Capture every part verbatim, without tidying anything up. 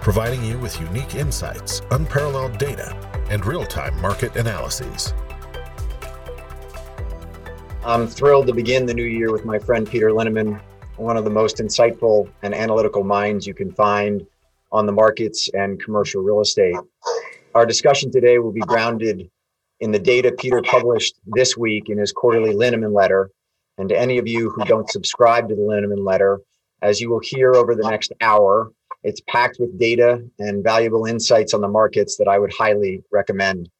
providing you with unique insights, unparalleled data, and real-time market analyses. I'm thrilled to begin the new year with my friend Peter Linneman, one of the most insightful and analytical minds you can find on the markets and commercial real estate. Our discussion today will be grounded in the data Peter published this week in his quarterly Linneman letter. And to any of you who don't subscribe to the Linneman letter, as you will hear over the next hour, it's packed with data and valuable insights on the markets that I would highly recommend.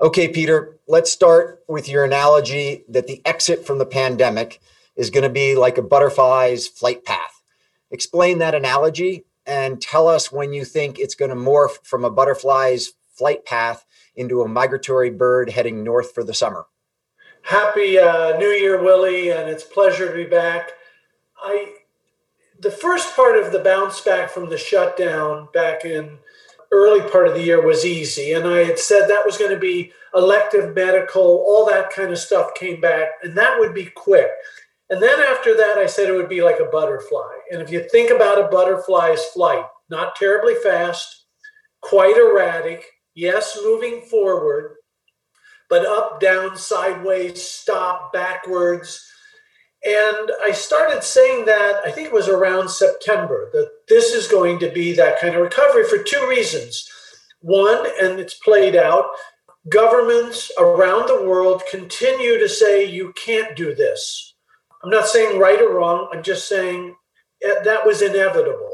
Okay, Peter, let's start with your analogy that the exit from the pandemic is going to be like a butterfly's flight path. Explain that analogy and tell us when you think it's going to morph from a butterfly's flight path into a migratory bird heading north for the summer. Happy uh, New Year, Willie, and it's a pleasure to be back. I The first part of the bounce back from the shutdown back in early part of the year was easy. And I had said that was going to be elective, medical, all that kind of stuff came back, and that would be quick. And then after that, I said it would be like a butterfly. And if you think about a butterfly's flight, not terribly fast, quite erratic, yes, moving forward, but up, down, sideways, stop, backwards. And I started saying that, I think it was around September, that this is going to be that kind of recovery for two reasons. One, and it's played out, governments around the world continue to say, you can't do this. I'm not saying right or wrong. I'm just saying that was inevitable.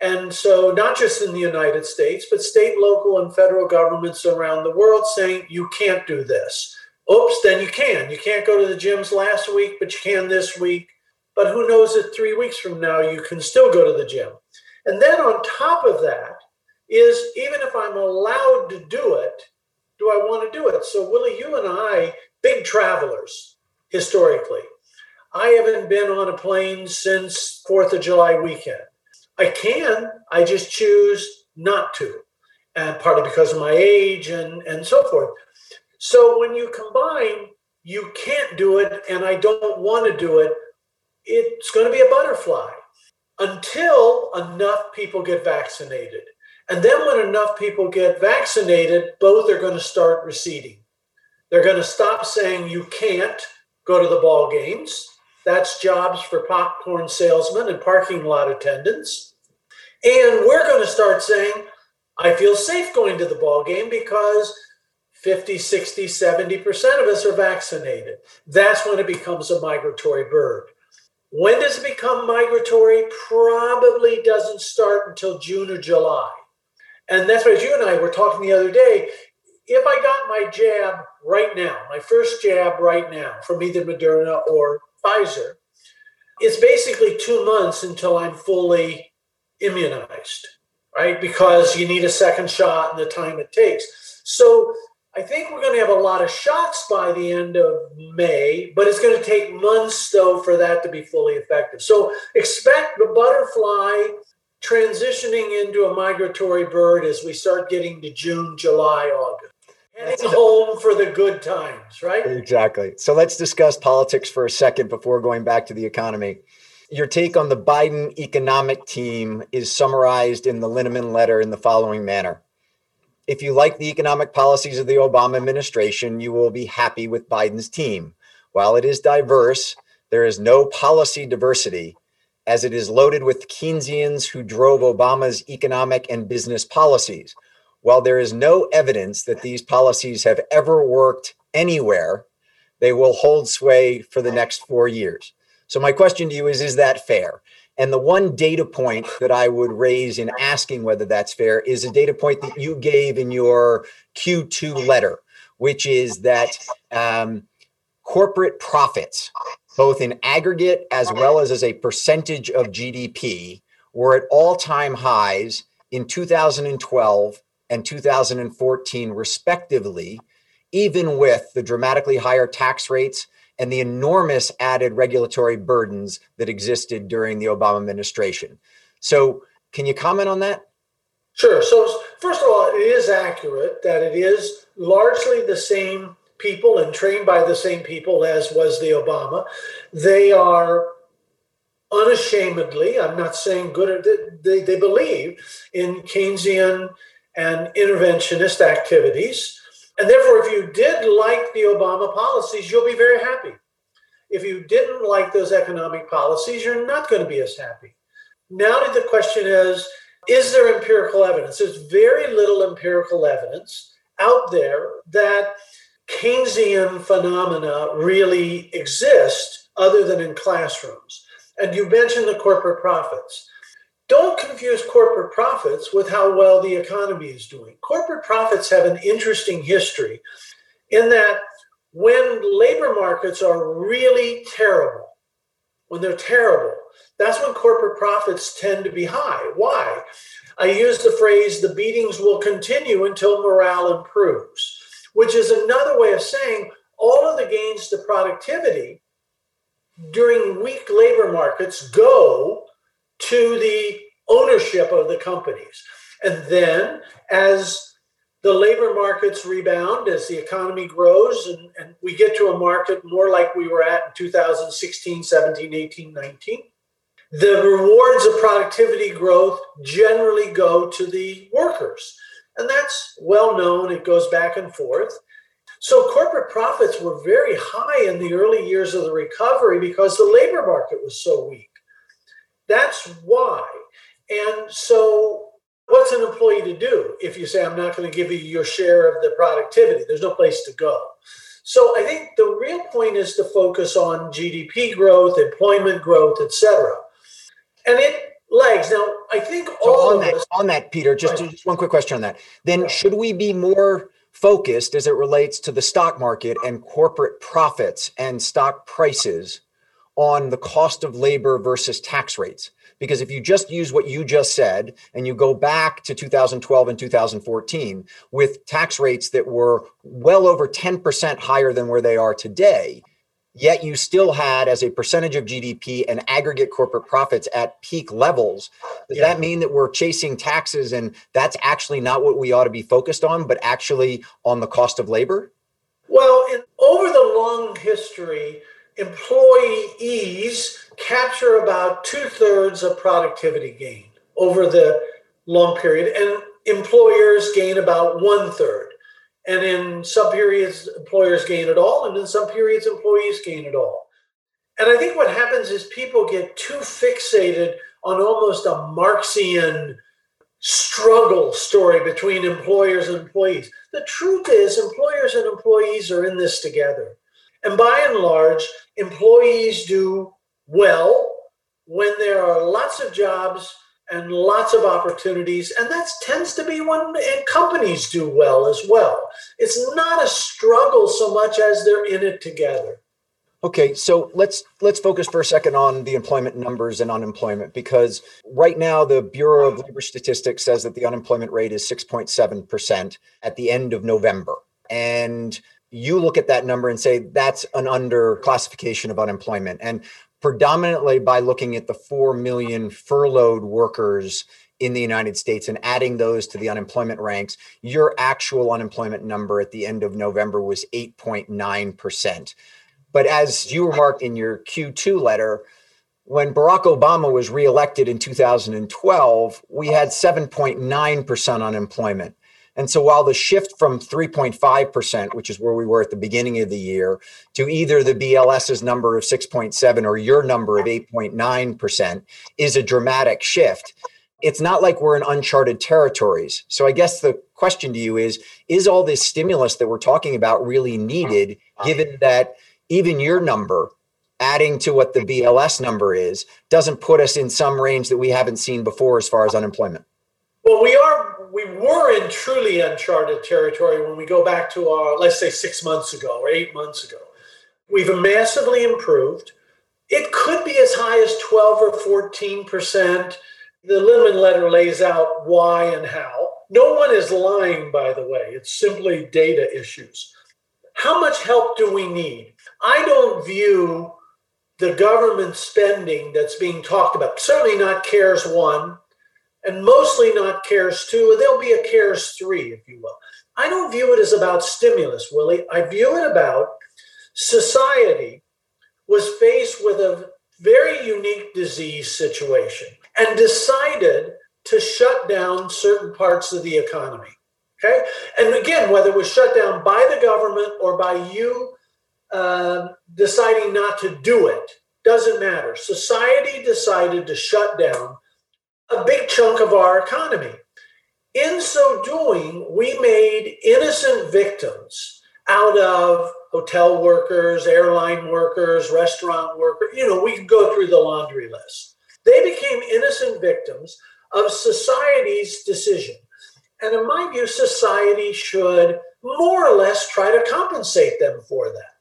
And so not just in the United States, but state, local, and federal governments around the world saying you can't do this. Oops, then you can. You can't go to the gyms last week, but you can this week. But who knows that three weeks from now you can still go to the gym. And then on top of that is, even if I'm allowed to do it, do I want to do it? So Willie, you and I, big travelers historically. I haven't been on a plane since fourth of July weekend. I can, I just choose not to, and partly because of my age and, and so forth. So when you combine, you can't do it, and I don't want to do it, it's going to be a butterfly until enough people get vaccinated. And then when enough people get vaccinated, both are going to start receding. They're going to stop saying you can't go to the ball games. That's jobs for popcorn salesmen and parking lot attendants. And we're going to start saying, I feel safe going to the ball game because fifty, sixty, seventy percent of us are vaccinated. That's when it becomes a migratory bird. When does it become migratory? Probably doesn't start until June or July. And that's why you and I were talking the other day. If I got my jab right now, my first jab right now from either Moderna or Pfizer, it's basically two months until I'm fully immunized, right? Because you need a second shot and the time it takes. So I think we're going to have a lot of shots by the end of May, but it's going to take months, though, for that to be fully effective. So expect the butterfly transitioning into a migratory bird as we start getting to June, July, August. It's home for the good times, right? Exactly. So let's discuss politics for a second before going back to the economy. Your take on the Biden economic team is summarized in the Linneman letter in the following manner. If you like the economic policies of the Obama administration, you will be happy with Biden's team. While it is diverse, there is no policy diversity, as it is loaded with Keynesians who drove Obama's economic and business policies. While there is no evidence that these policies have ever worked anywhere, they will hold sway for the next four years. So my question to you is, is that fair? And the one data point that I would raise in asking whether that's fair is a data point that you gave in your Q two letter, which is that um, corporate profits, both in aggregate as well as as a percentage of G D P, were at all-time highs in two thousand twelve and two thousand fourteen, respectively, even with the dramatically higher tax rates and the enormous added regulatory burdens that existed during the Obama administration. So can you comment on that? Sure. So first of all, it is accurate that it is largely the same people and trained by the same people as was the Obama. They are unashamedly, I'm not saying good, they, they believe in Keynesian and interventionist activities. And therefore, if you did like the Obama policies, you'll be very happy. If you didn't like those economic policies, you're not going to be as happy. Now the question is, is there empirical evidence? There's very little empirical evidence out there that Keynesian phenomena really exist other than in classrooms. And you mentioned the corporate profits. Don't confuse corporate profits with how well the economy is doing. Corporate profits have an interesting history in that when labor markets are really terrible, when they're terrible, that's when corporate profits tend to be high. Why? I use the phrase, the beatings will continue until morale improves, which is another way of saying all of the gains to productivity during weak labor markets go to the ownership of the companies. And then as the labor markets rebound, as the economy grows, and, and we get to a market more like we were at in two thousand sixteen, seventeen, eighteen, nineteen, the rewards of productivity growth generally go to the workers. And that's well known. It goes back and forth. So corporate profits were very high in the early years of the recovery because the labor market was so weak. That's why. And so what's an employee to do if you say, I'm not going to give you your share of the productivity? There's no place to go. So I think the real point is to focus on G D P growth, employment growth, et cetera. And it lags. Now, I think all so on of that, us- on that, Peter, just, just one quick question on that. Then yeah. Should we be more focused as it relates to the stock market and corporate profits and stock prices on the cost of labor versus tax rates? Because if you just use what you just said and you go back to two thousand twelve and two thousand fourteen with tax rates that were well over ten percent higher than where they are today, yet you still had as a percentage of G D P and aggregate corporate profits at peak levels. Does yeah. that mean that we're chasing taxes and that's actually not what we ought to be focused on, but actually on the cost of labor? Well, in, over the long history, employees capture about two-thirds of productivity gain over the long period, and employers gain about one-third. And in some periods, employers gain it all, and in some periods, employees gain it all. And I think what happens is people get too fixated on almost a Marxian struggle story between employers and employees. The truth is, employers and employees are in this together. And by and large, employees do well when there are lots of jobs and lots of opportunities. And that tends to be when companies do well as well. It's not a struggle so much as they're in it together. Okay, so let's let's focus for a second on the employment numbers and unemployment, because right now the Bureau of Labor Statistics says that the unemployment rate is six point seven percent at the end of November. And you look at that number and say that's an underclassification of unemployment, and predominantly by looking at the four million furloughed workers in the United States and adding those to the unemployment ranks, your actual unemployment number at the end of November was eight point nine percent. But as you remarked in your Q two letter, when Barack Obama was reelected in two thousand twelve, we had seven point nine percent unemployment. And so while the shift from three point five percent, which is where we were at the beginning of the year, to either the BLS's number of six point seven or your number of eight point nine percent is a dramatic shift, it's not like we're in uncharted territories. So I guess the question to you is, is all this stimulus that we're talking about really needed, given that even your number, adding to what the B L S number is, doesn't put us in some range that we haven't seen before as far as unemployment? Well, we are, we were in truly uncharted territory when we go back to our, let's say, six months ago or eight months ago. We've massively improved. It could be as high as twelve or fourteen percent. The Linneman letter lays out why and how. No one is lying, by the way. It's simply data issues. How much help do we need? I don't view the government spending that's being talked about, certainly not CARES one, and mostly not CARES two, and there'll be a CARES three, if you will. I don't view it as about stimulus, Willie. I view it about society was faced with a very unique disease situation and decided to shut down certain parts of the economy, okay? And again, whether it was shut down by the government or by you uh, deciding not to do it, doesn't matter. Society decided to shut down a big chunk of our economy. In so doing, we made innocent victims out of hotel workers, airline workers, restaurant workers. You know, we can go through the laundry list. They became innocent victims of society's decision. And in my view, society should more or less try to compensate them for that.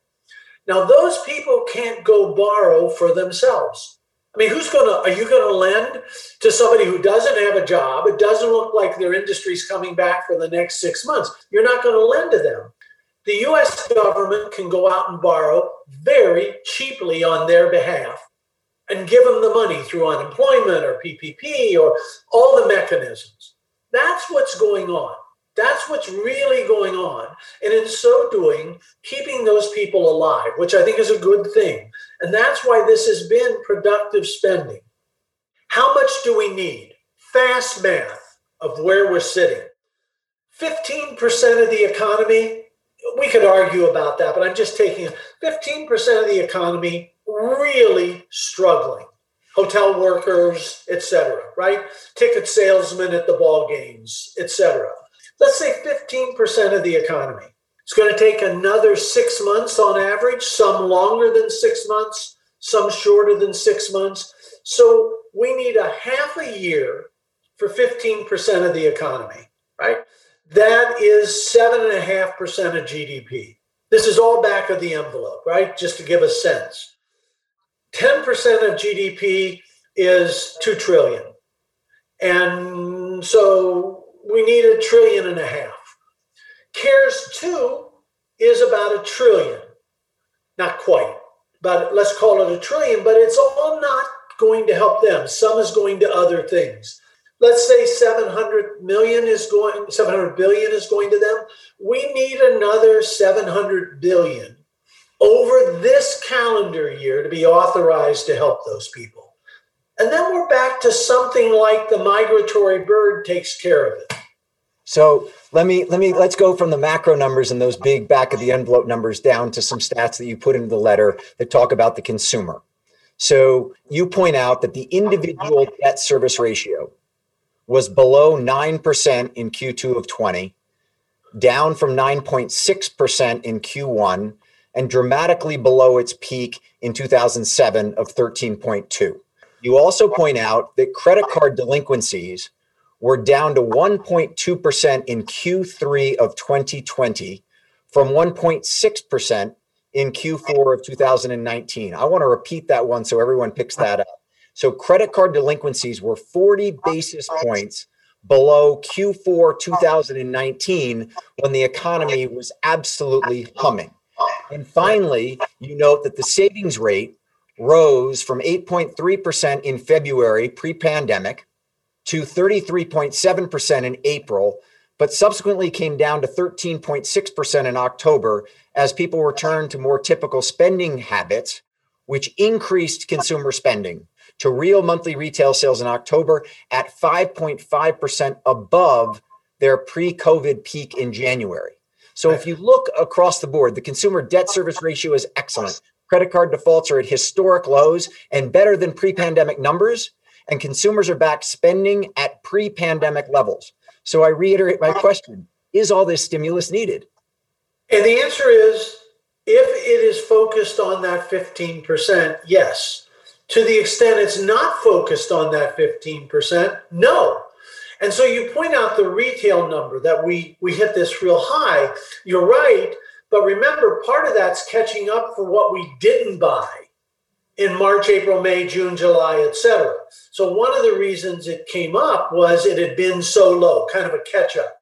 Now, those people can't go borrow for themselves. I mean, who's going to, are you going to lend to somebody who doesn't have a job? It doesn't look like their industry's coming back for the next six months. You're not going to lend to them. The U S government can go out and borrow very cheaply on their behalf and give them the money through unemployment or P P P or all the mechanisms. That's what's going on. That's what's really going on. And in so doing, keeping those people alive, which I think is a good thing. And that's why this has been productive spending. How much do we need? Fast math of where we're sitting. fifteen percent of the economy, we could argue about that, but I'm just taking fifteen percent of the economy really struggling. Hotel workers, et cetera, right? Ticket salesmen at the ball games, et cetera. Let's say fifteen percent of the economy. It's going to take another six months on average, some longer than six months, some shorter than six months. So we need a half a year for fifteen percent of the economy, right? That is seven point five percent of G D P. This is all back of the envelope, right? Just to give a sense. ten percent of G D P is two trillion dollars. And so we need a trillion and a half. CARES two is about a trillion. Not quite, but let's call it a trillion, but it's all not going to help them. Some is going to other things. Let's say seven hundred million is going, seven hundred billion is going to them. We need another seven hundred billion dollars over this calendar year to be authorized to help those people. And then we're back to something like the migratory bird takes care of it. So let me let me let's go from the macro numbers and those big back of the envelope numbers down to some stats that you put into the letter that talk about the consumer. So you point out that the individual debt service ratio was below nine percent in Q two of twenty, down from nine point six percent in Q one, and dramatically below its peak in two thousand seven of thirteen point two. You also point out that credit card delinquencies were down to one point two percent in Q three of twenty twenty from one point six percent in Q four of two thousand nineteen. I want to repeat that one so everyone picks that up. So credit card delinquencies were forty basis points below Q four two thousand nineteen when the economy was absolutely humming. And finally, you note that the savings rate rose from eight point three percent in February pre-pandemic to thirty-three point seven percent in April, but subsequently came down to thirteen point six percent in October as people returned to more typical spending habits, which increased consumer spending to real monthly retail sales in October at five point five percent above their pre-COVID peak in January. So if you look across the board, the consumer debt service ratio is excellent. Credit card defaults are at historic lows and better than pre-pandemic numbers, and consumers are back spending at pre-pandemic levels. So I reiterate my question, is all this stimulus needed? And the answer is, if it is focused on that fifteen percent, yes. To the extent it's not focused on that fifteen percent, no. And so you point out the retail number that we, we hit this real high. You're right, but remember, part of that's catching up for what we didn't buy. in March, April, May, June, July, et cetera. So one of the reasons it came up was it had been so low, kind of a catch-up.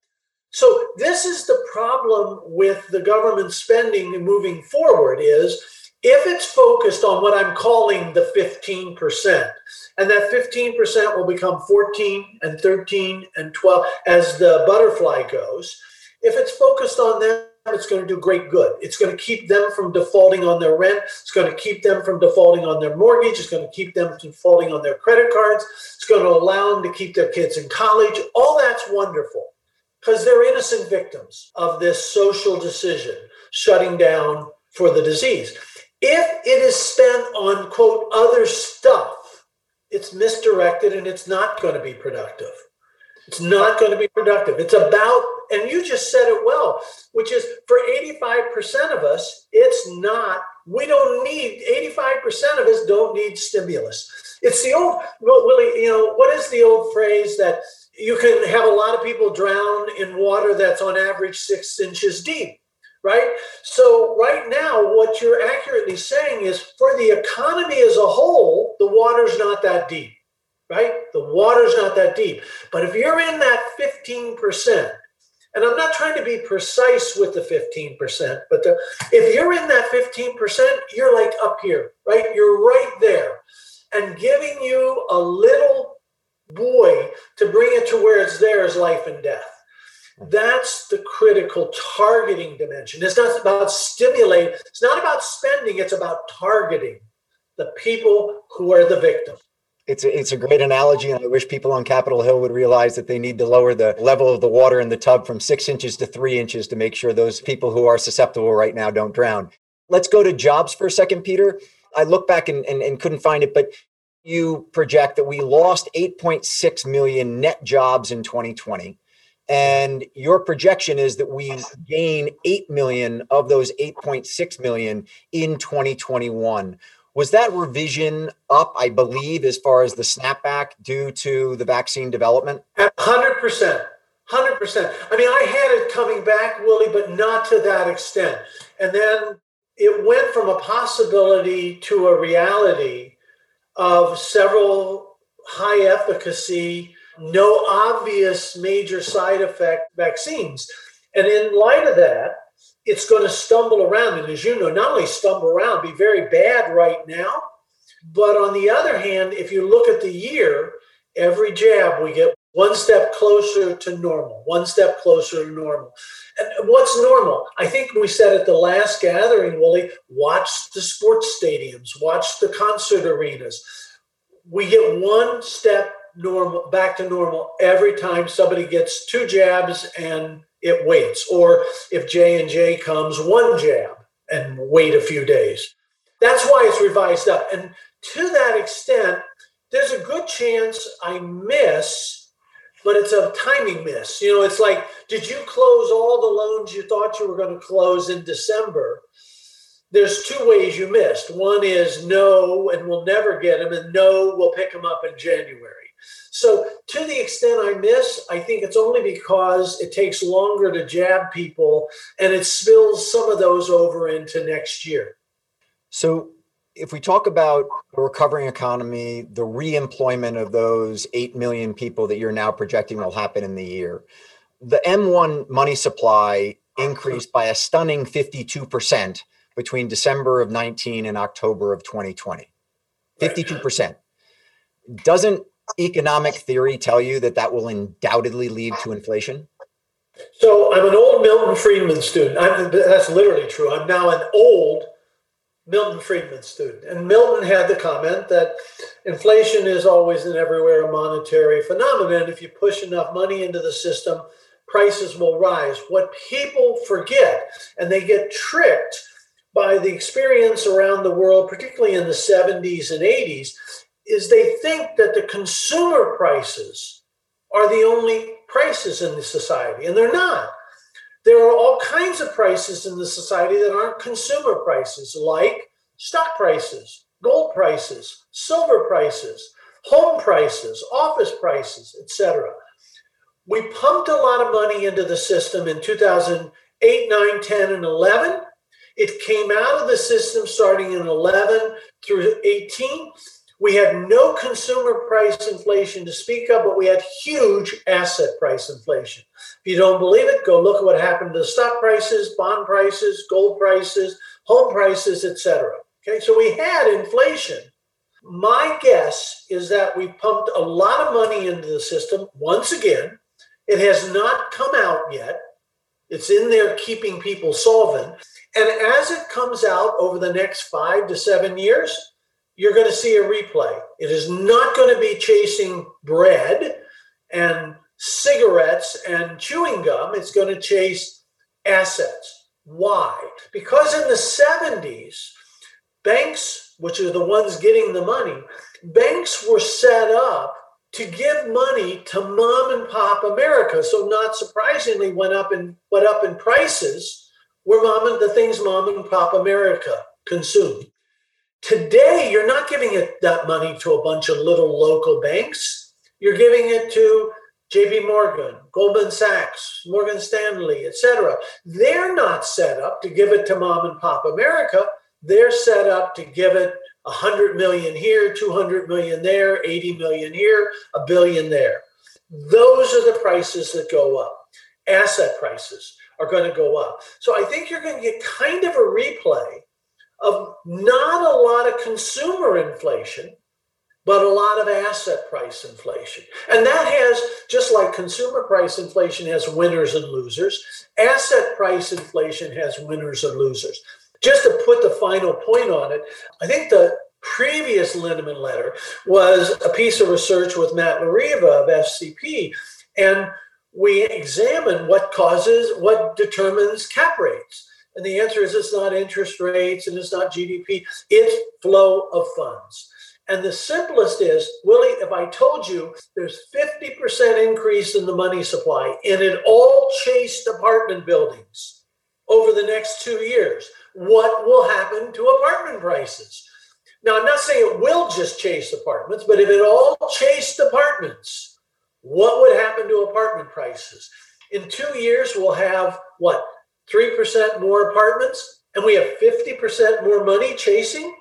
So this is the problem with the government spending moving forward is if it's focused on what I'm calling the fifteen percent, and that fifteen percent will become fourteen and thirteen and twelve as the butterfly goes, if it's focused on that, it's going to do great good. It's going to keep them from defaulting on their rent. It's going to keep them from defaulting on their mortgage. It's going to keep them from defaulting on their credit cards. It's going to allow them to keep their kids in college. All that's wonderful because they're innocent victims of this social decision, shutting down for the disease. If it is spent on, quote, other stuff, it's misdirected and it's not going to be productive. It's not going to be productive. It's about, and you just said it well, which is for eighty-five percent of us, it's not, we don't need, eighty-five percent of us don't need stimulus. It's the old, well, Willie, you know, what is the old phrase that you can have a lot of people drown in water that's on average six inches deep, right? So right now, what you're accurately saying is for the economy as a whole, the water's not that deep. Right? The water's not that deep. But if you're in that fifteen percent, and I'm not trying to be precise with the fifteen percent, but the, if you're in that fifteen percent, you're like up here, right? You're right there. And giving you a little buoy to bring it to where it's there is life and death. That's the critical targeting dimension. It's not about stimulate. It's not about spending. It's about targeting the people who are the victims. It's a, it's a great analogy, and I wish people on Capitol Hill would realize that they need to lower the level of the water in the tub from six inches to three inches to make sure those people who are susceptible right now don't drown. Let's go to jobs for a second, Peter. I looked back and, and, and couldn't find it, but you project that we lost eight point six million net jobs in twenty twenty, and your projection is that we gain eight million of those eight point six million in twenty twenty-one. Was that revision up, I believe, as far as the snapback due to the vaccine development? one hundred percent. one hundred percent. I mean, I had it coming back, Willie, but not to that extent. And then it went from a possibility to a reality of several high efficacy, no obvious major side effect vaccines. And in light of that, it's going to stumble around. And as you know, not only stumble around, be very bad right now, but on the other hand, if you look at the year, every jab we get one step closer to normal, one step closer to normal. And what's normal? I think we said at the last gathering, Willie, watch the sports stadiums, watch the concert arenas. We get one step normal, back to normal every time somebody gets two jabs and it waits. Or if J and J comes, one jab and wait a few days. That's why it's revised up. And to that extent, there's a good chance I miss, but it's a timing miss. You know, it's like, did you close all the loans you thought you were going to close in December? There's two ways you missed. One is no, and we'll never get them, and no, we'll pick them up in January. So to the extent I miss, I think it's only because it takes longer to jab people and it spills some of those over into next year. So if we talk about a recovering economy, the reemployment of those eight million people that you're now projecting will happen in the year, the M one money supply increased by a stunning fifty-two percent between December of nineteen and October of twenty twenty. fifty-two percent. Doesn't economic theory tell you that that will undoubtedly lead to inflation? So I'm an old Milton Friedman student. I'm, that's literally true. I'm now an old Milton Friedman student. And Milton had the comment that inflation is always and everywhere a monetary phenomenon. If you push enough money into the system, prices will rise. What people forget, and they get tricked by the experience around the world, particularly in the seventies and eighties, is they think that the consumer prices are the only prices in the society, and they're not. There are all kinds of prices in the society that aren't consumer prices, like stock prices, gold prices, silver prices, home prices, office prices, et cetera. We pumped a lot of money into the system in two thousand eight, nine, ten, and eleven, It came out of the system starting in eleven through eighteen. We had no consumer price inflation to speak of, but we had huge asset price inflation. If you don't believe it, go look at what happened to the stock prices, bond prices, gold prices, home prices, et cetera. Okay, so we had inflation. My guess is that we pumped a lot of money into the system. Once again, it has not come out yet. It's in there keeping people solvent. And as it comes out over the next five to seven years, you're going to see a replay. It is not going to be chasing bread and cigarettes and chewing gum. It's going to chase assets. Why? Because in the seventies, banks, which are the ones getting the money, banks were set up to give money to mom and pop America. So not surprisingly, went up in, went up in prices were mom and the things mom and pop America consumed. Today, you're not giving it that money to a bunch of little local banks. You're giving it to J P Morgan, Goldman Sachs, Morgan Stanley, et cetera. They're not set up to give it to mom and pop America. They're set up to give it one hundred million here, two hundred million there, eighty million here, a billion there. Those are the prices that go up. Asset prices are going to go up. So I think you're going to get kind of a replay of not a lot of consumer inflation, but a lot of asset price inflation. And that has, just like consumer price inflation has winners and losers, asset price inflation has winners and losers. Just to put the final point on it, I think the previous Linneman letter was a piece of research with Matt LaRiva of F C P, and we examined what causes, what determines cap rates. And the answer is it's not interest rates and it's not G D P, it's flow of funds. And the simplest is, Willie, if I told you there's fifty percent increase in the money supply and it all chased apartment buildings over the next two years, what will happen to apartment prices? Now, I'm not saying it will just chase apartments, but if it all chased apartments, what would happen to apartment prices? In two years, we'll have what? three percent more apartments, and we have fifty percent more money chasing,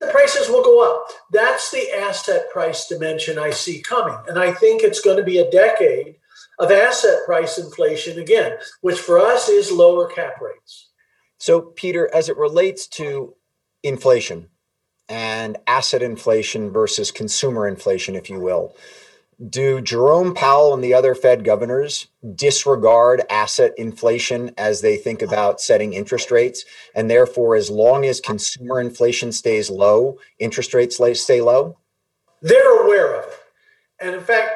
the prices will go up. That's the asset price dimension I see coming. And I think it's going to be a decade of asset price inflation again, which for us is lower cap rates. So, Peter, as it relates to inflation and asset inflation versus consumer inflation, if you will, do Jerome Powell and the other Fed governors disregard asset inflation as they think about setting interest rates? And therefore, as long as consumer inflation stays low, interest rates stay low? They're aware of it. And in fact,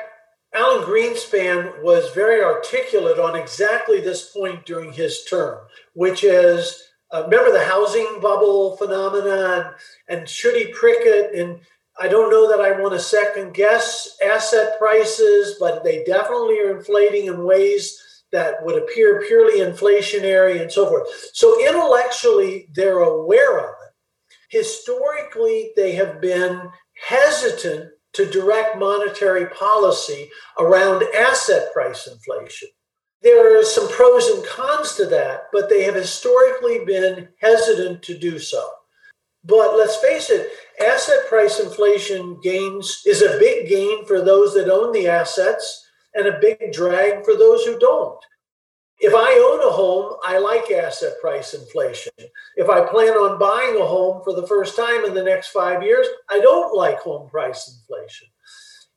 Alan Greenspan was very articulate on exactly this point during his term, which is, uh, remember the housing bubble phenomenon and Shruti Prickett and I don't know that I want to second guess asset prices, but they definitely are inflating in ways that would appear purely inflationary and so forth. So intellectually, they're aware of it. Historically, they have been hesitant to direct monetary policy around asset price inflation. There are some pros and cons to that, but they have historically been hesitant to do so. But let's face it, asset price inflation gains is a big gain for those that own the assets and a big drag for those who don't. If I own a home, I like asset price inflation. If I plan on buying a home for the first time in the next five years, I don't like home price inflation.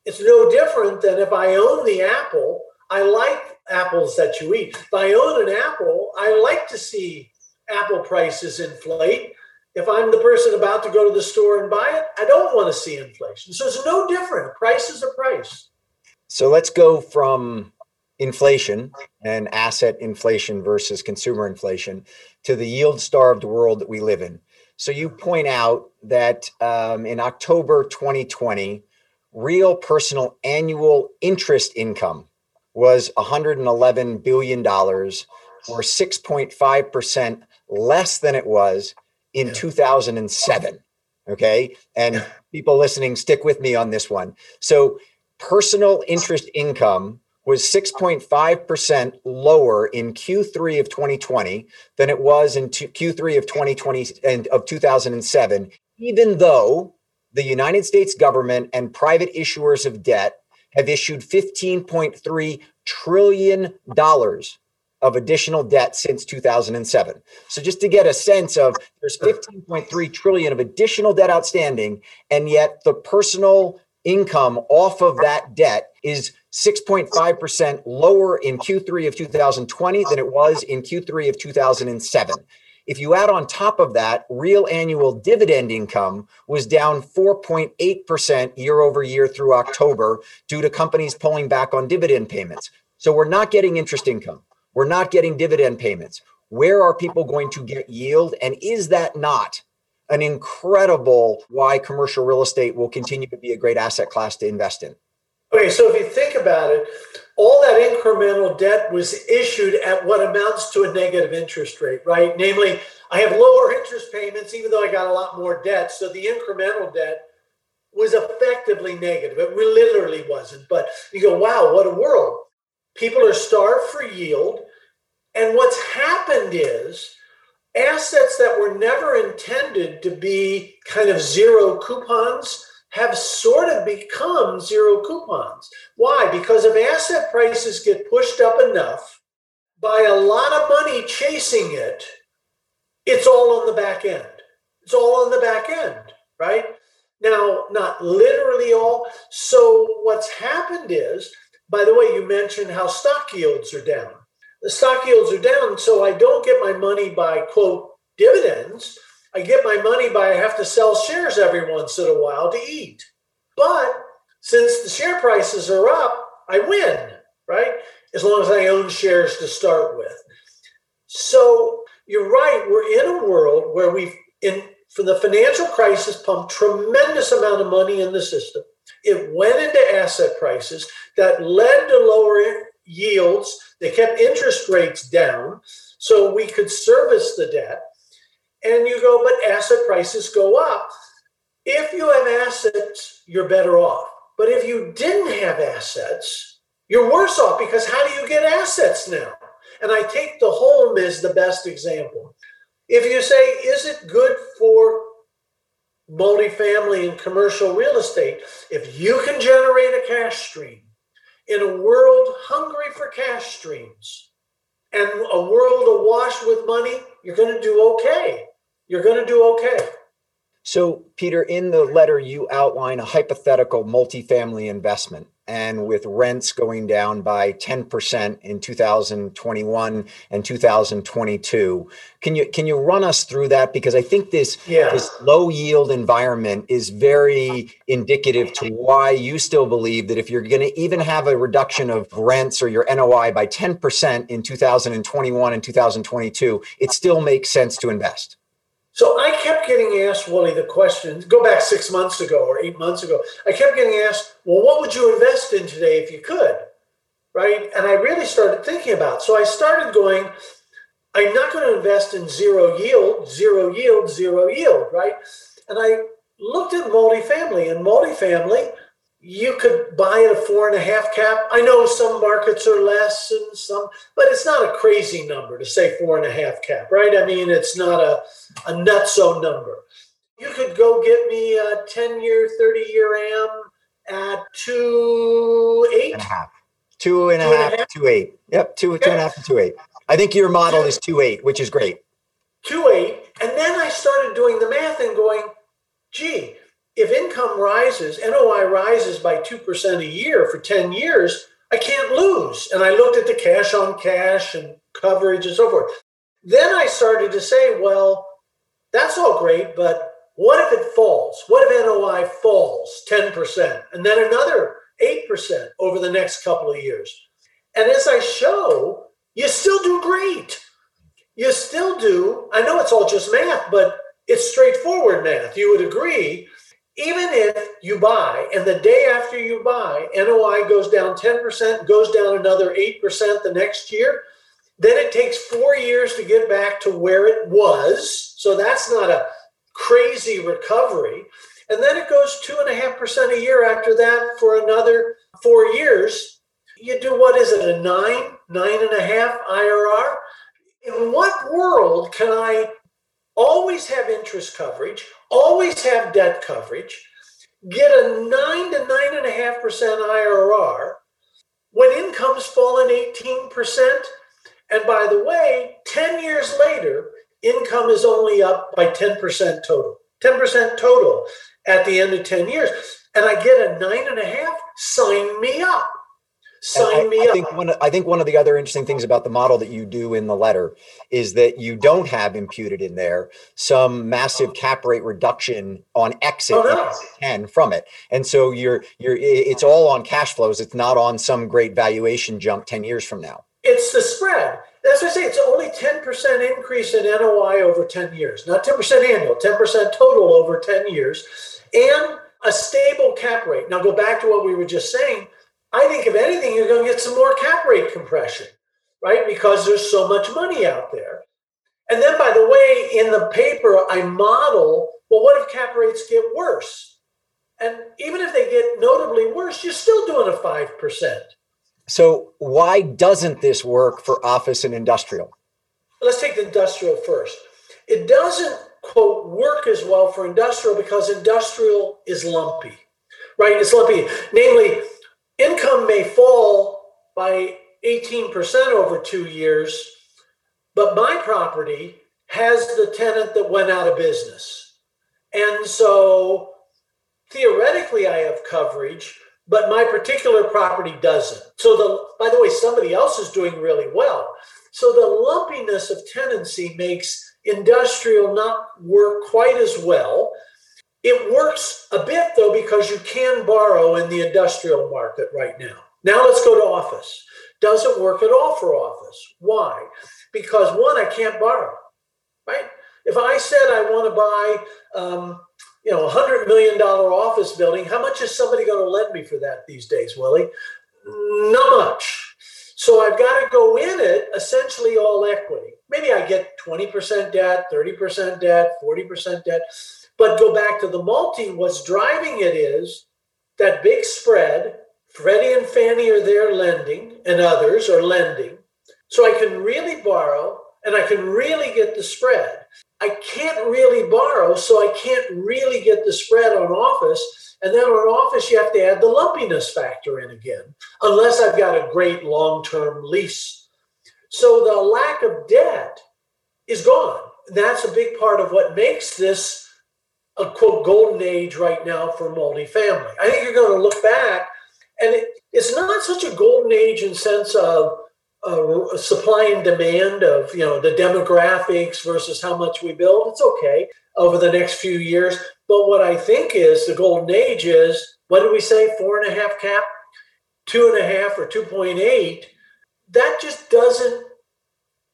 It's no different than if I own the apple, I like apples that you eat. If I own an apple, I like to see apple prices inflate. If I'm the person about to go to the store and buy it, I don't want to see inflation. So it's no different. A price is a price. So let's go from inflation and asset inflation versus consumer inflation to the yield-starved world that we live in. So you point out that um, in October twenty twenty, real personal annual interest income was one hundred eleven billion dollars, or six point five percent less than it was in two thousand seven, okay? And people listening, stick with me on this one. So personal interest income was six point five percent lower in Q three of twenty twenty than it was in Q three of twenty twenty and of two thousand seven, even though the United States government and private issuers of debt have issued fifteen point three trillion dollars of additional debt since two thousand seven. So just to get a sense of, there's fifteen point three trillion dollars of additional debt outstanding, and yet the personal income off of that debt is six point five percent lower in Q three of two thousand twenty than it was in Q three of two thousand seven. If you add on top of that, real annual dividend income was down four point eight percent year over year through October due to companies pulling back on dividend payments. So we're not getting interest income. We're not getting dividend payments. Where are people going to get yield? And is that not an incredible why commercial real estate will continue to be a great asset class to invest in? Okay, so if you think about it, all that incremental debt was issued at what amounts to a negative interest rate, right? Namely, I have lower interest payments, even though I got a lot more debt. So the incremental debt was effectively negative. It literally wasn't. But you go, wow, what a world. People are starved for yield. And what's happened is assets that were never intended to be kind of zero coupons have sort of become zero coupons. Why? Because if asset prices get pushed up enough by a lot of money chasing it, it's all on the back end. It's all on the back end, right? Now, not literally all. So what's happened is, by the way, you mentioned how stock yields are down. The stock yields are down, so I don't get my money by, quote, dividends. I get my money by I have to sell shares every once in a while to eat. But since the share prices are up, I win, right? As long as I own shares to start with. So you're right. We're in a world where we've, in from the financial crisis, pumped tremendous amount of money in the system. It went into asset prices that led to lower yields. They kept interest rates down so we could service the debt. And you go, but asset prices go up. If you have assets, you're better off. But if you didn't have assets, you're worse off, because how do you get assets now? And I take the home as the best example. If you say, is it good for multifamily and commercial real estate? If you can generate a cash stream in a world hungry for cash streams and a world awash with money, you're going to do okay. You're going to do okay. So, Peter, in the letter, you outline a hypothetical multifamily investment. And with rents going down by ten percent in two thousand twenty-one and two thousand twenty-two, can you can you run us through that? Because I think this, yeah. this low yield environment is very indicative to why you still believe that if you're going to even have a reduction of rents or your N O I by ten percent in two thousand twenty-one and two thousand twenty-two, it still makes sense to invest. So I kept getting asked, Willie, the question, go back six months ago or eight months ago, I kept getting asked, well, what would you invest in today if you could, right? And I really started thinking about it. So I started going, I'm not going to invest in zero yield, zero yield, zero yield, right? And I looked at multifamily, and multifamily, you could buy at a four and a half cap. I know some markets are less and some, but it's not a crazy number to say four and a half cap, right? I mean, it's not a, a nutso number. You could go get me a ten-year, thirty-year A M at two eight and a half, two and a half, half, two eight. Yep, two, okay. two and a half, to two eight. I think your model two, is two eight, which is great. Two eight, and then I started doing the math and going, gee. If income rises, N O I rises by two percent a year for ten years, I can't lose. And I looked at the cash on cash and coverage and so forth. Then I started to say, well, that's all great, but what if it falls? What if N O I falls ten percent and then another eight percent over the next couple of years? And as I show, you still do great. You still do. I know it's all just math, but it's straightforward math. You would agree. Even if you buy, and the day after you buy, N O I goes down ten percent, goes down another eight percent the next year, then it takes four years to get back to where it was. So that's not a crazy recovery. And then it goes two and a half percent a year after that for another four years. you do, what is it, a nine, nine and a half I R R? In what world can I always have interest coverage, always have debt coverage, get a nine to nine and a half percent I R R when income's fallen eighteen percent? And by the way, ten years later, income is only up by ten percent total, ten percent total at the end of ten years. And I get a nine and a half, sign me up. Sign I, me I up. Think one, I think one of the other interesting things about the model that you do in the letter is that you don't have imputed in there some massive cap rate reduction on exit, oh, no. exit ten from it. And so you're you're it's all on cash flows. It's not on some great valuation jump ten years from now. It's the spread. That's what I say. It's only ten percent increase in N O I over ten years, not ten percent annual, ten percent total over ten years, and a stable cap rate. Now go back to what we were just saying. I think if anything, you're going to get some more cap rate compression, right? Because there's so much money out there. And then, by the way, in the paper, I model, well, what if cap rates get worse? And even if they get notably worse, you're still doing a five percent. So why doesn't this work for office and industrial? Let's take the industrial first. It doesn't, quote, work as well for industrial because industrial is lumpy, right? It's lumpy. Namely, income may fall by eighteen percent over two years, but my property has the tenant that went out of business. And so theoretically, I have coverage, but my particular property doesn't. So the, by the way, somebody else is doing really well. So the lumpiness of tenancy makes industrial not work quite as well. It works a bit, though, because you can borrow in the industrial market right now. Now let's go to office. Doesn't work at all for office. Why? Because, one, I can't borrow, right? If I said I want to buy um, you know, a one hundred million dollars office building, how much is somebody going to lend me for that these days, Willie? Not much. So I've got to go in it essentially all equity. Maybe I get twenty percent debt, thirty percent debt, forty percent debt. But go back to the multi, what's driving it is that big spread. Freddie and Fannie are there lending, and others are lending. So I can really borrow, and I can really get the spread. I can't really borrow, so I can't really get the spread on office. And then on office, you have to add the lumpiness factor in again, unless I've got a great long-term lease. So the lack of debt is gone. That's a big part of what makes this a, quote, golden age right now for multifamily. I think you're going to look back, and it, it's not such a golden age in sense of uh, supply and demand of, you know, the demographics versus how much we build. It's okay over the next few years. But what I think is the golden age is, what did we say, four and a half cap, two and a half or two point eight? That just doesn't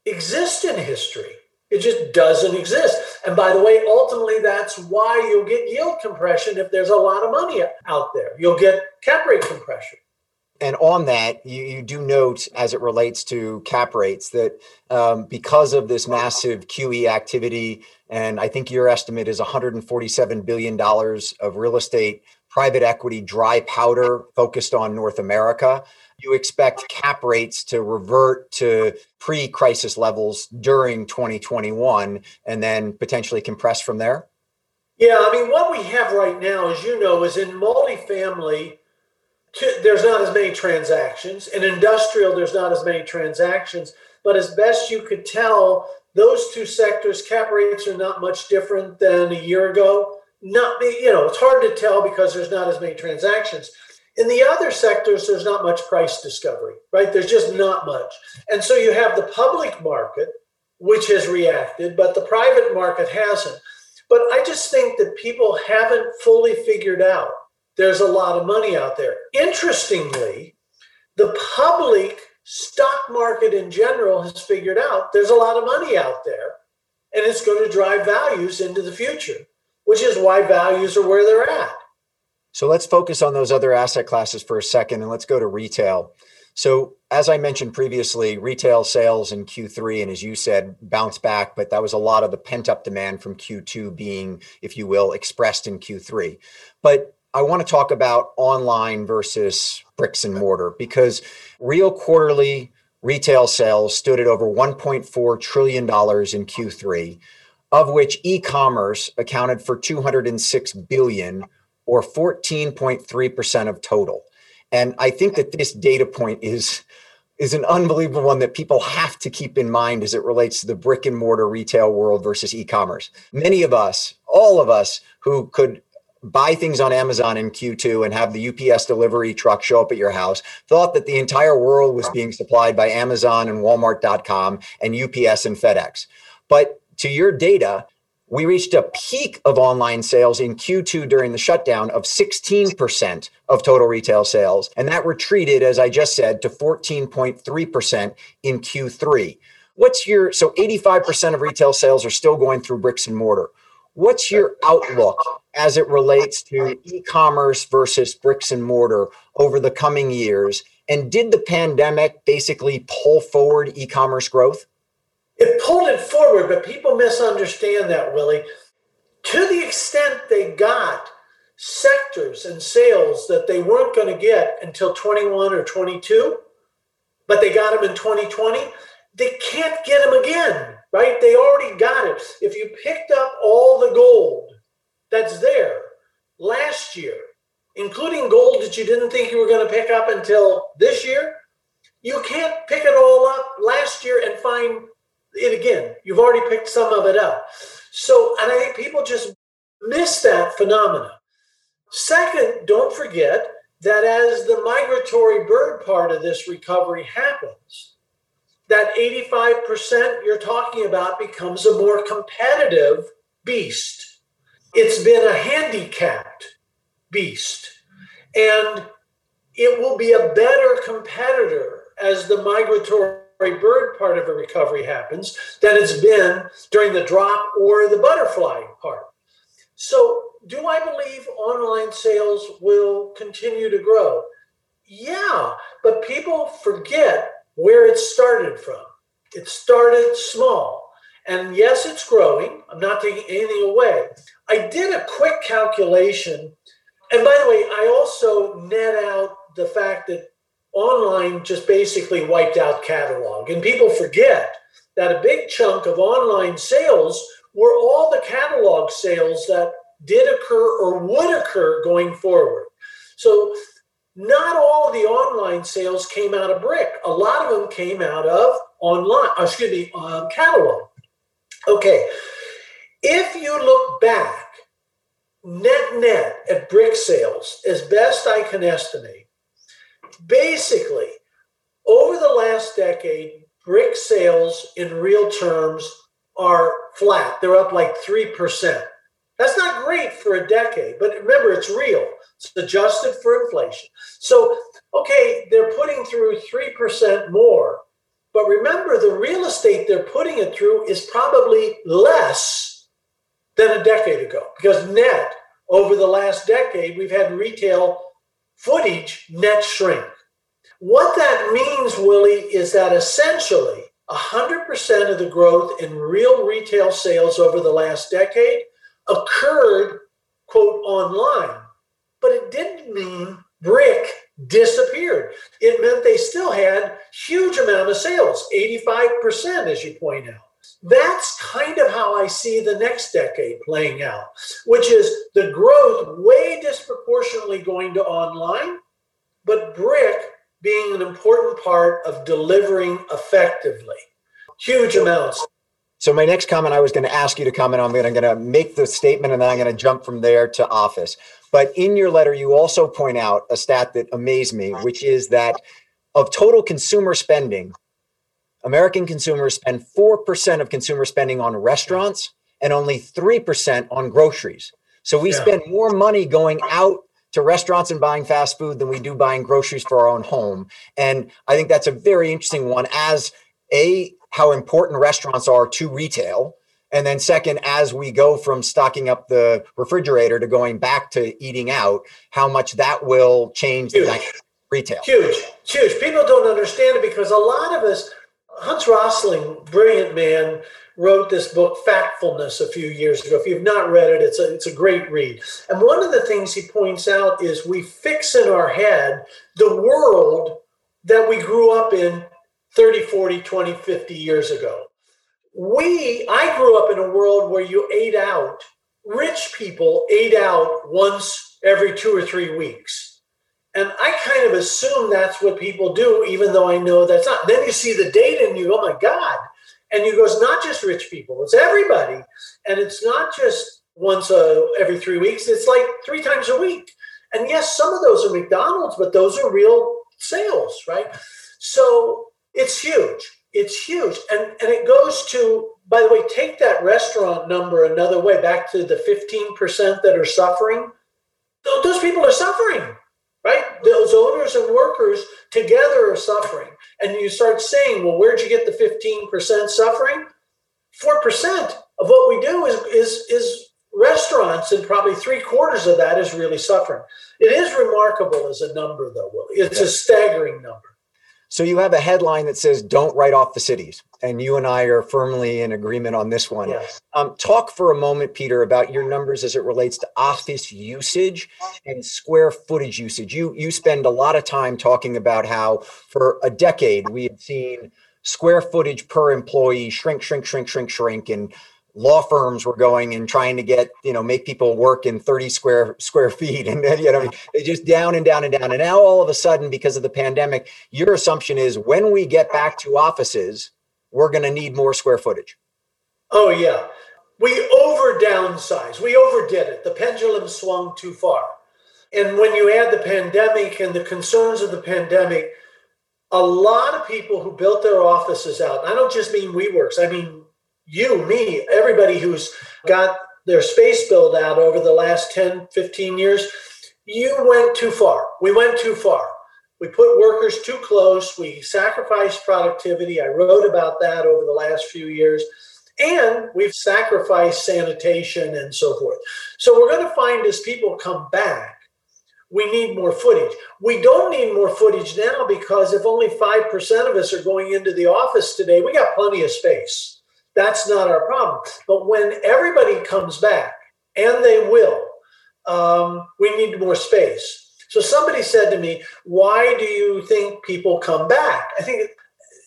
exist in history. It just doesn't exist. And by the way, ultimately, that's why you'll get yield compression if there's a lot of money out there. You'll get cap rate compression. And on that, you, you do note, as it relates to cap rates, that um, because of this massive Q E activity, and I think your estimate is one hundred forty-seven billion dollars of real estate private equity dry powder focused on North America, you expect cap rates to revert to pre-crisis levels during twenty twenty-one and then potentially compress from there? Yeah, I mean, what we have right now, as you know, is in multifamily, there's not as many transactions. In industrial, there's not as many transactions. But as best you could tell, those two sectors, cap rates are not much different than a year ago. Not, you know, it's hard to tell because there's not as many transactions. In the other sectors, there's not much price discovery, right? There's just not much. And so you have the public market, which has reacted, but the private market hasn't. But I just think that people haven't fully figured out there's a lot of money out there. Interestingly, the public stock market in general has figured out there's a lot of money out there, and it's going to drive values into the future, which is why values are where they're at. So let's focus on those other asset classes for a second, and let's go to retail. So as I mentioned previously, retail sales in Q three, and as you said, bounced back, but that was a lot of the pent-up demand from Q two being, if you will, expressed in Q three. But I want to talk about online versus bricks and mortar, because real quarterly retail sales stood at over one point four trillion dollars in Q three, of which e-commerce accounted for two hundred six billion dollars, or fourteen point three percent of total. And I think that this data point is, is an unbelievable one that people have to keep in mind as it relates to the brick and mortar retail world versus e-commerce. Many of us, all of us who could buy things on Amazon in Q two and have the U P S delivery truck show up at your house, thought that the entire world was being supplied by Amazon and Walmart dot com and U P S and FedEx. But to your data, we reached a peak of online sales in Q two during the shutdown of sixteen percent of total retail sales. And that retreated, as I just said, to fourteen point three percent in Q three. What's your, so eighty-five percent of retail sales are still going through bricks and mortar. What's your outlook as it relates to e-commerce versus bricks and mortar over the coming years? And did the pandemic basically pull forward e-commerce growth? It pulled it forward, but people misunderstand that, Willie. To the extent they got sectors and sales that they weren't going to get until twenty-one or twenty-two, but they got them in twenty twenty, they can't get them again, right? They already got it. If you picked up all the gold that's there last year, including gold that you didn't think you were going to pick up until this year, you can't pick it all up last year and find it again. You've already picked some of it up. So, and I think people just miss that phenomenon. Second, don't forget that as the migratory bird part of this recovery happens, that eighty-five percent you're talking about becomes a more competitive beast. It's been a handicapped beast, and it will be a better competitor as the migratory bird part of a recovery happens than it's been during the drop or the butterfly part. So do I believe online sales will continue to grow? Yeah, but people forget where it started from. It started small. And yes, it's growing. I'm not taking anything away. I did a quick calculation. And by the way, I also net out the fact that online just basically wiped out catalog. And people forget that a big chunk of online sales were all the catalog sales that did occur or would occur going forward. So not all the online sales came out of brick. A lot of them came out of online, excuse me, uh, catalog. Okay. If you look back net net at brick sales, as best I can estimate, basically, over the last decade, brick sales in real terms are flat. They're up like three percent. That's not great for a decade, but remember, it's real. It's adjusted for inflation. So, okay, they're putting through three percent more, but remember, the real estate they're putting it through is probably less than a decade ago, because net, over the last decade, we've had retail footage net shrink. What that means, Willie, is that essentially one hundred percent of the growth in real retail sales over the last decade occurred, quote, online. But it didn't mean brick disappeared. It meant they still had huge amount of sales, eighty-five percent, as you point out. That's kind of how I see the next decade playing out, which is the growth way disproportionately going to online, but brick being an important part of delivering effectively huge amounts. So my next comment, I was going to ask you to comment on, but I'm going to make the statement and then I'm going to jump from there to office. But in your letter, you also point out a stat that amazed me, which is that of total consumer spending, American consumers spend four percent of consumer spending on restaurants and only three percent on groceries. So we yeah. spend more money going out to restaurants and buying fast food than we do buying groceries for our own home. And I think that's a very interesting one as a, how important restaurants are to retail. And then second, as we go from stocking up the refrigerator to going back to eating out, how much that will change huge. the dynamic of retail. Huge, huge. People don't understand it because a lot of us, Hans Rosling, brilliant man, wrote this book, Factfulness, a few years ago. If you've not read it, it's a, it's a great read. And one of the things he points out is we fix in our head the world that we grew up in thirty, forty, twenty, fifty years ago. We, I grew up in a world where you ate out, rich people ate out once every two or three weeks. And I kind of assume that's what people do, even though I know that's not. Then you see the data and you go, oh my God. And you go, it's not just rich people, it's everybody. And it's not just once uh, every three weeks, it's like three times a week. And yes, some of those are McDonald's, but those are real sales, right? So it's huge. It's huge. And, and it goes to, by the way, take that restaurant number another way, back to the fifteen percent that are suffering. Those people are suffering, right? Those owners and workers together are suffering. And you start saying, well, where'd you get the fifteen percent suffering? four percent of what we do is, is, is restaurants, and probably three quarters of that is really suffering. It is remarkable as a number, though, Willie. It's a staggering number. So you have a headline that says, don't write off the cities. And you and I are firmly in agreement on this one. Yes. Um, talk for a moment, Peter, about your numbers as it relates to office usage and square footage usage. You, you spend a lot of time talking about how for a decade we had seen square footage per employee shrink, shrink, shrink, shrink, shrink. And law firms were going and trying to get, you know, make people work in thirty square feet. And then, you know, they just down and down and down. And now all of a sudden, because of the pandemic, your assumption is when we get back to offices, we're going to need more square footage. Oh, yeah. We over downsized. We overdid it. The pendulum swung too far. And when you add the pandemic and the concerns of the pandemic, a lot of people who built their offices out, I don't just mean WeWorks, I mean you, me, everybody who's got their space built out over the last ten, fifteen years, you went too far. We went too far. We put workers too close. We sacrificed productivity. I wrote about that over the last few years. And we've sacrificed sanitation and so forth. So we're going to find as people come back, we need more footage. We don't need more footage now because if only five percent of us are going into the office today, we got plenty of space. That's not our problem. But when everybody comes back, and they will, um, we need more space. So somebody said to me, why do you think people come back? I think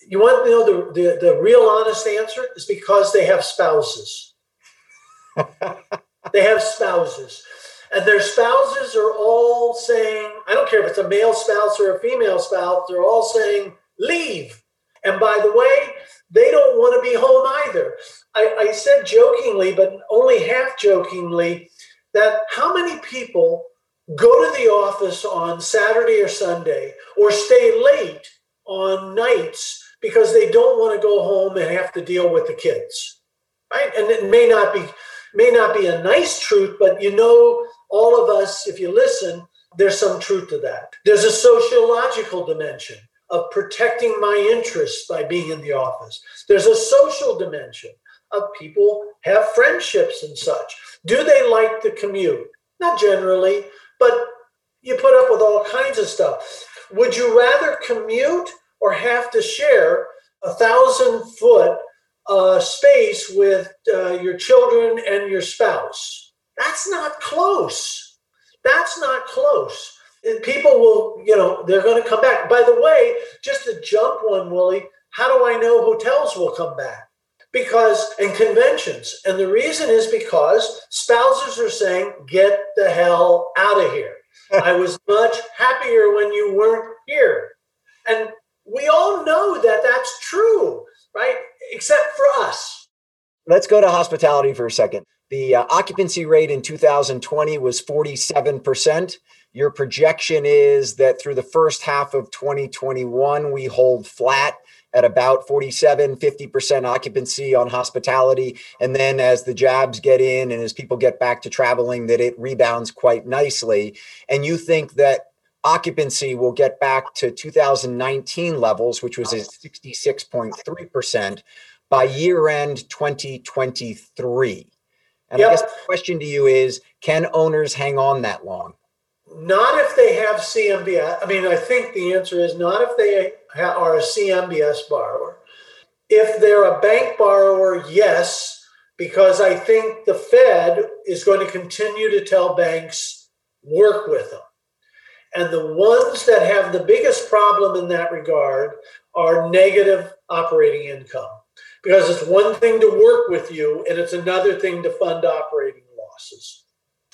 you want to know the, the, the real honest answer is because they have spouses. They have spouses. And their spouses are all saying, I don't care if it's a male spouse or a female spouse, they're all saying, leave. And by the way, they don't want to be home either. I, I said jokingly, but only half jokingly, that how many people go to the office on Saturday or Sunday or stay late on nights because they don't want to go home and have to deal with the kids, right? And it may not be, may not be a nice truth, but you know, all of us, if you listen, there's some truth to that. There's a sociological dimension of protecting my interests by being in the office. There's a social dimension of people have friendships and such. Do they like the commute? Not generally, but you put up with all kinds of stuff. Would you rather commute or have to share a thousand foot uh, space with uh, your children and your spouse? That's not close. That's not close. And people will, you know, they're going to come back. By the way, just to jump one, Willie, how do I know hotels will come back? Because, and conventions. And the reason is because spouses are saying, get the hell out of here. I was much happier when you weren't here. And we all know that that's true, right? Except for us. Let's go to hospitality for a second. The uh, occupancy rate in two thousand twenty was forty-seven percent. Your projection is that through the first half of twenty twenty-one, we hold flat at about forty-seven, fifty percent occupancy on hospitality. And then as the jobs get in and as people get back to traveling, that it rebounds quite nicely. And you think that occupancy will get back to two thousand nineteen levels, which was at sixty-six point three percent by year end twenty twenty-three. And yep. I guess the question to you is, can owners hang on that long? Not if they have C M B S. I mean, I think the answer is not if they are a C M B S borrower. If they're a bank borrower, yes, because I think the Fed is going to continue to tell banks, work with them. And the ones that have the biggest problem in that regard are negative operating income, because it's one thing to work with you and it's another thing to fund operating losses.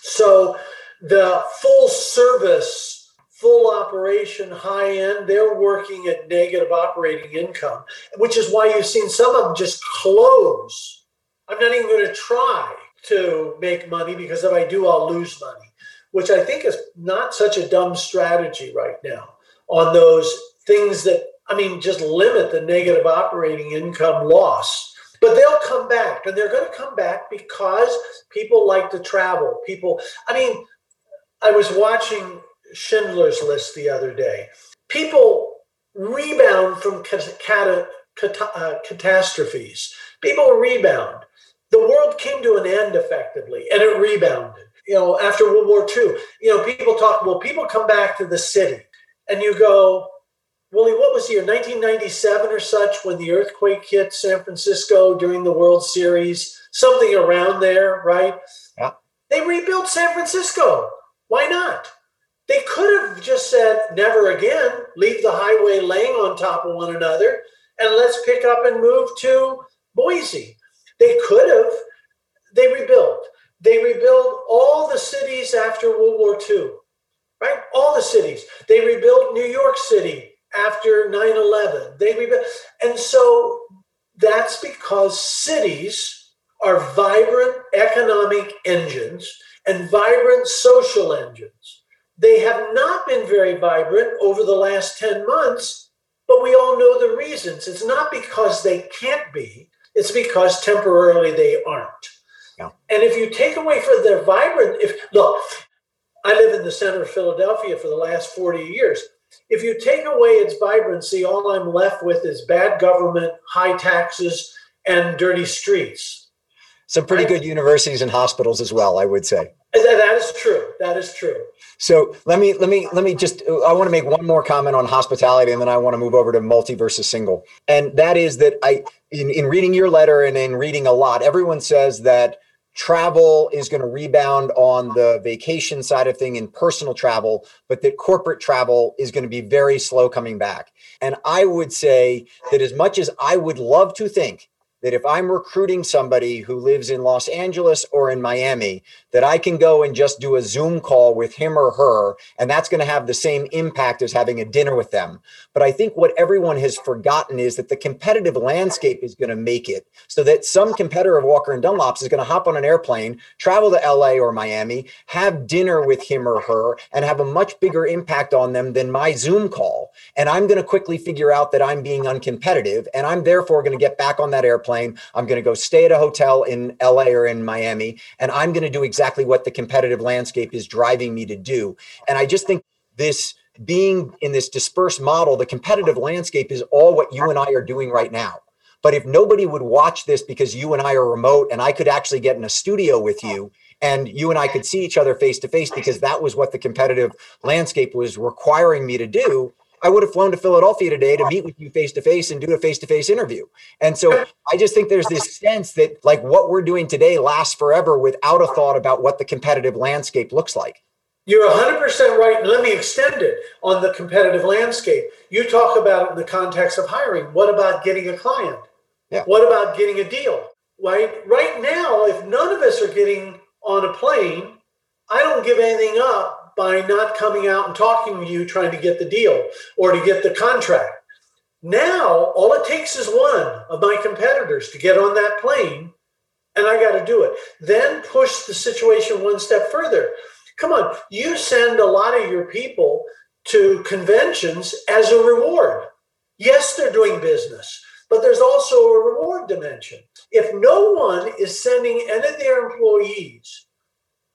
So the full service, full operation, high end, they're working at negative operating income, which is why you've seen some of them just close. I'm not even going to try to make money because if I do, I'll lose money, which I think is not such a dumb strategy right now on those things that, I mean, just limit the negative operating income loss. But they'll come back, and they're going to come back because people like to travel. People, I mean, I was watching Schindler's List the other day. People rebound from cat- cat- cat- uh, catastrophes. People rebound. The world came to an end effectively, and it rebounded. You know, after World War Two, you know, people talk, well, people come back to the city, and you go, Willie, what was the year, nineteen ninety-seven or such, when the earthquake hit San Francisco during the World Series, something around there, right? Yeah. They rebuilt San Francisco. Why not? They could have just said, never again, leave the highway laying on top of one another, and let's pick up and move to Boise. They could have. They rebuilt. They rebuilt all the cities after World War Two, right? All the cities. They rebuilt New York City after nine eleven. They rebuilt, and so that's because cities are vibrant economic engines and vibrant social engines. They have not been very vibrant over the last ten months, but we all know the reasons. It's not because they can't be. It's because temporarily they aren't. And if you take away from their vibrant, if look, I live in the center of Philadelphia for the last forty years. If you take away its vibrancy, all I'm left with is bad government, high taxes, and dirty streets. Some pretty right? good universities and hospitals as well, I would say. That is true. That is true. So let me let me let me just I want to make one more comment on hospitality, and then I want to move over to multi versus single. And that is that I in, in reading your letter and in reading a lot, everyone says that travel is going to rebound on the vacation side of thing and personal travel, but that corporate travel is going to be very slow coming back. And I would say that as much as I would love to think that if I'm recruiting somebody who lives in Los Angeles or in Miami, that I can go and just do a Zoom call with him or her, and that's going to have the same impact as having a dinner with them. But I think what everyone has forgotten is that the competitive landscape is going to make it so that some competitor of Walker and Dunlop's is going to hop on an airplane, travel to L A or Miami, have dinner with him or her, and have a much bigger impact on them than my Zoom call. And I'm going to quickly figure out that I'm being uncompetitive, and I'm therefore going to get back on that airplane. Plane. I'm going to go stay at a hotel in L A or in Miami, and I'm going to do exactly what the competitive landscape is driving me to do. And I just think this being in this dispersed model, the competitive landscape is all what you and I are doing right now. But if nobody would watch this because you and I are remote and I could actually get in a studio with you and you and I could see each other face to face because that was what the competitive landscape was requiring me to do, I would have flown to Philadelphia today to meet with you face-to-face and do a face-to-face interview. And so I just think there's this sense that like what we're doing today lasts forever without a thought about what the competitive landscape looks like. You're one hundred percent right. And let me extend it on the competitive landscape. You talk about it in the context of hiring. What about getting a client? Yeah. What about getting a deal? Right? Right now, if none of us are getting on a plane, I don't give anything up by not coming out and talking to you, trying to get the deal or to get the contract. Now, all it takes is one of my competitors to get on that plane, and I got to do it. Then push the situation one step further. Come on, you send a lot of your people to conventions as a reward. Yes, they're doing business, but there's also a reward dimension. If no one is sending any of their employees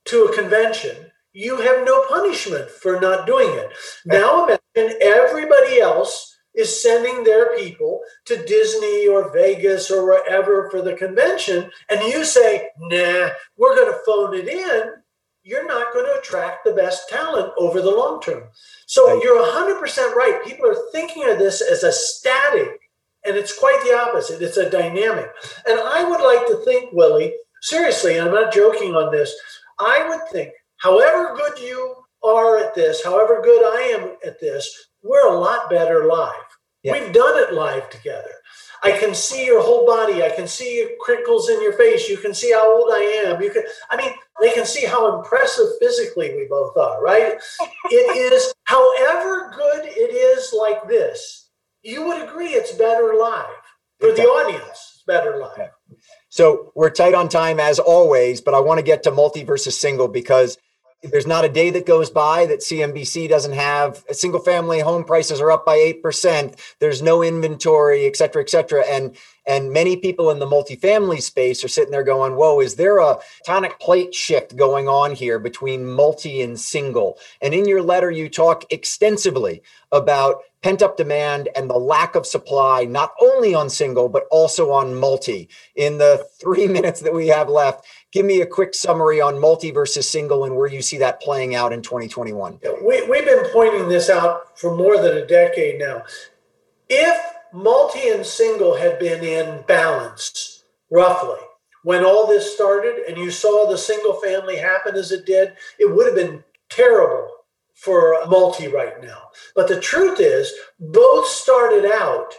to a convention, you have no punishment for not doing it. Now imagine everybody else is sending their people to Disney or Vegas or wherever for the convention, and you say, nah, we're going to phone it in. You're not going to attract the best talent over the long term. So you're one hundred percent right. People are thinking of this as a static And it's quite the opposite. It's a dynamic. And I would like to think, Willie, seriously, and I'm not joking on this, I would think, however good you are at this, however good I am at this, we're a lot better live. Yeah. We've done it live together. I can see your whole body. I can see your crinkles in your face. You can see how old I am. You can, I mean, they can see how impressive physically we both are, right? It is, however good it is like this, you would agree it's better live. For the audience, it's better live. Okay. So we're tight on time as always, but I want to get to multi versus single because there's not a day that goes by that C N B C doesn't have a single family home prices are up by eight percent. There's no inventory, et cetera, et cetera. And, and many people in the multifamily space are sitting there going, whoa, is there a tectonic plate shift going on here between multi and single? And in your letter, you talk extensively about pent-up demand and the lack of supply, not only on single, but also on multi. In the three minutes that we have left, give me a quick summary on multi versus single and where you see that playing out in twenty twenty-one. We, we've been pointing this out for more than a decade now. If multi and single had been in balance, roughly, when all this started and you saw the single family happen as it did, it would have been terrible for multi right now. But the truth is, both started out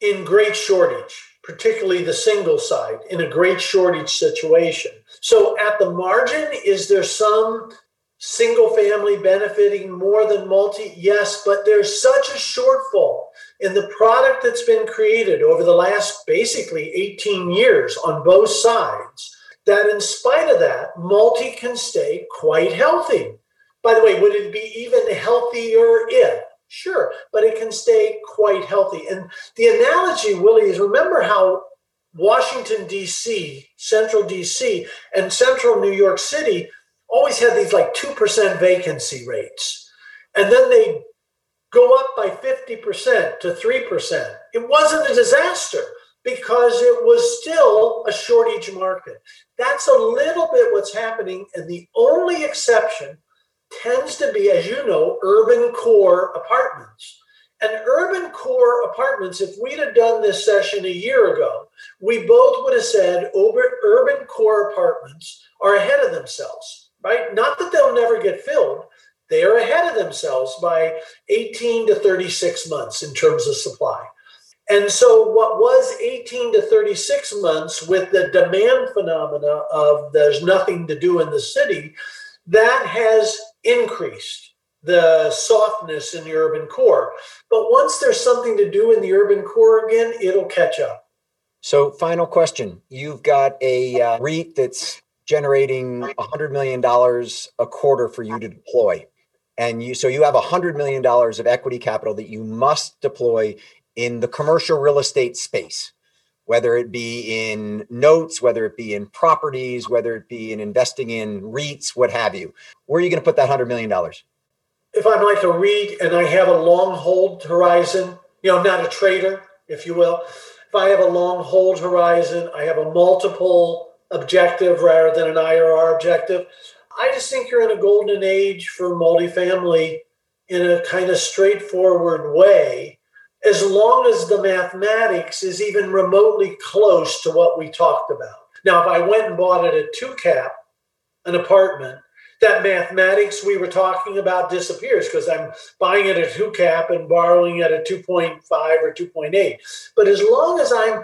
in great shortage, particularly the single side, in a great shortage situation. So at the margin, is there some single family benefiting more than multi? Yes, but there's such a shortfall in the product that's been created over the last basically eighteen years on both sides that in spite of that, multi can stay quite healthy. By the way, would it be even healthier if? Sure, but it can stay quite healthy. And the analogy, Willie, is remember how Washington, D C, central D C, and central New York City always had these like two percent vacancy rates. And then they go up by fifty percent to three percent. It wasn't a disaster because it was still a shortage market. That's a little bit what's happening. And the only exception tends to be, as you know, urban core apartments. And urban core apartments, if we'd have done this session a year ago, we both would have said urban core apartments are ahead of themselves, right? Not that they'll never get filled. They are ahead of themselves by eighteen to thirty-six months in terms of supply. And so what was eighteen to thirty-six months with the demand phenomena of there's nothing to do in the city, that has increased the softness in the urban core. But once there's something to do in the urban core again, it'll catch up. So final question. You've got a uh, REIT that's generating one hundred million dollars a quarter for you to deploy. And you, so you have one hundred million dollars of equity capital that you must deploy in the commercial real estate space, whether it be in notes, whether it be in properties, whether it be in investing in REITs, what have you. Where are you going to put that one hundred million dollars? If I'm like a REIT and I have a long hold horizon, you know, I'm not a trader, if you will. If I have a long hold horizon, I have a multiple objective rather than an I R R objective. I just think you're in a golden age for multifamily in a kind of straightforward way, as long as the mathematics is even remotely close to what we talked about. Now, if I went and bought it at two cap, an apartment, that mathematics we were talking about disappears because I'm buying it at two cap and borrowing at a two point five or two point eight. But as long as I'm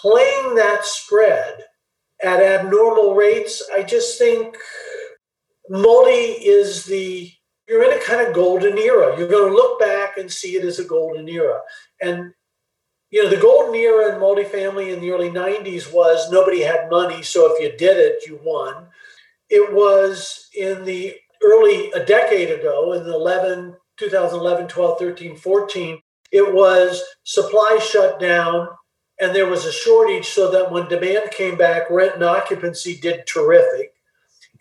playing that spread at abnormal rates, I just think multi is the You're in a kind of golden era. You're going to look back and see it as a golden era. And, you know, the golden era in multifamily in the early nineties was nobody had money, so if you did it, you won. It was in the early, a decade ago, in the eleven, twenty eleven, twelve, thirteen, fourteen, it was supply shut down and there was a shortage so that when demand came back, rent and occupancy did terrific.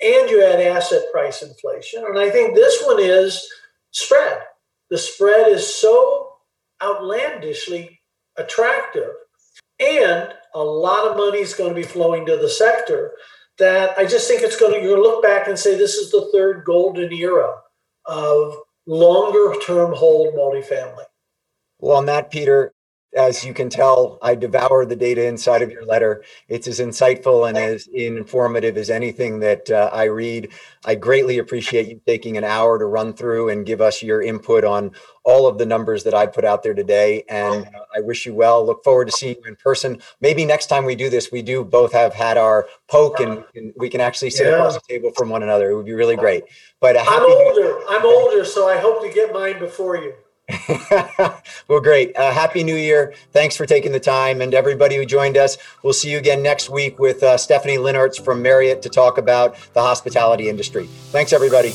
And you had asset price inflation. And I think this one is spread. The spread is so outlandishly attractive. And a lot of money is going to be flowing to the sector that I just think it's going to, you're going to look back and say, this is the third golden era of longer term hold multifamily. Well, on that, Peter, As you can tell, I devour the data inside of your letter. It's as insightful and as informative as anything that uh, I read. I greatly appreciate you taking an hour to run through and give us your input on all of the numbers that I put out there today. And uh, I wish you well. Look forward to seeing you in person. Maybe next time we do this, we do both have had our poke and, and we can actually sit yeah. across the table from one another. It would be really great. But a happy I'm older. I'm older, so I hope to get mine before you. Well, great. Uh, Happy New Year. Thanks for taking the time. And everybody who joined us, we'll see you again next week with uh, Stephanie Linnertz from Marriott to talk about the hospitality industry. Thanks, everybody.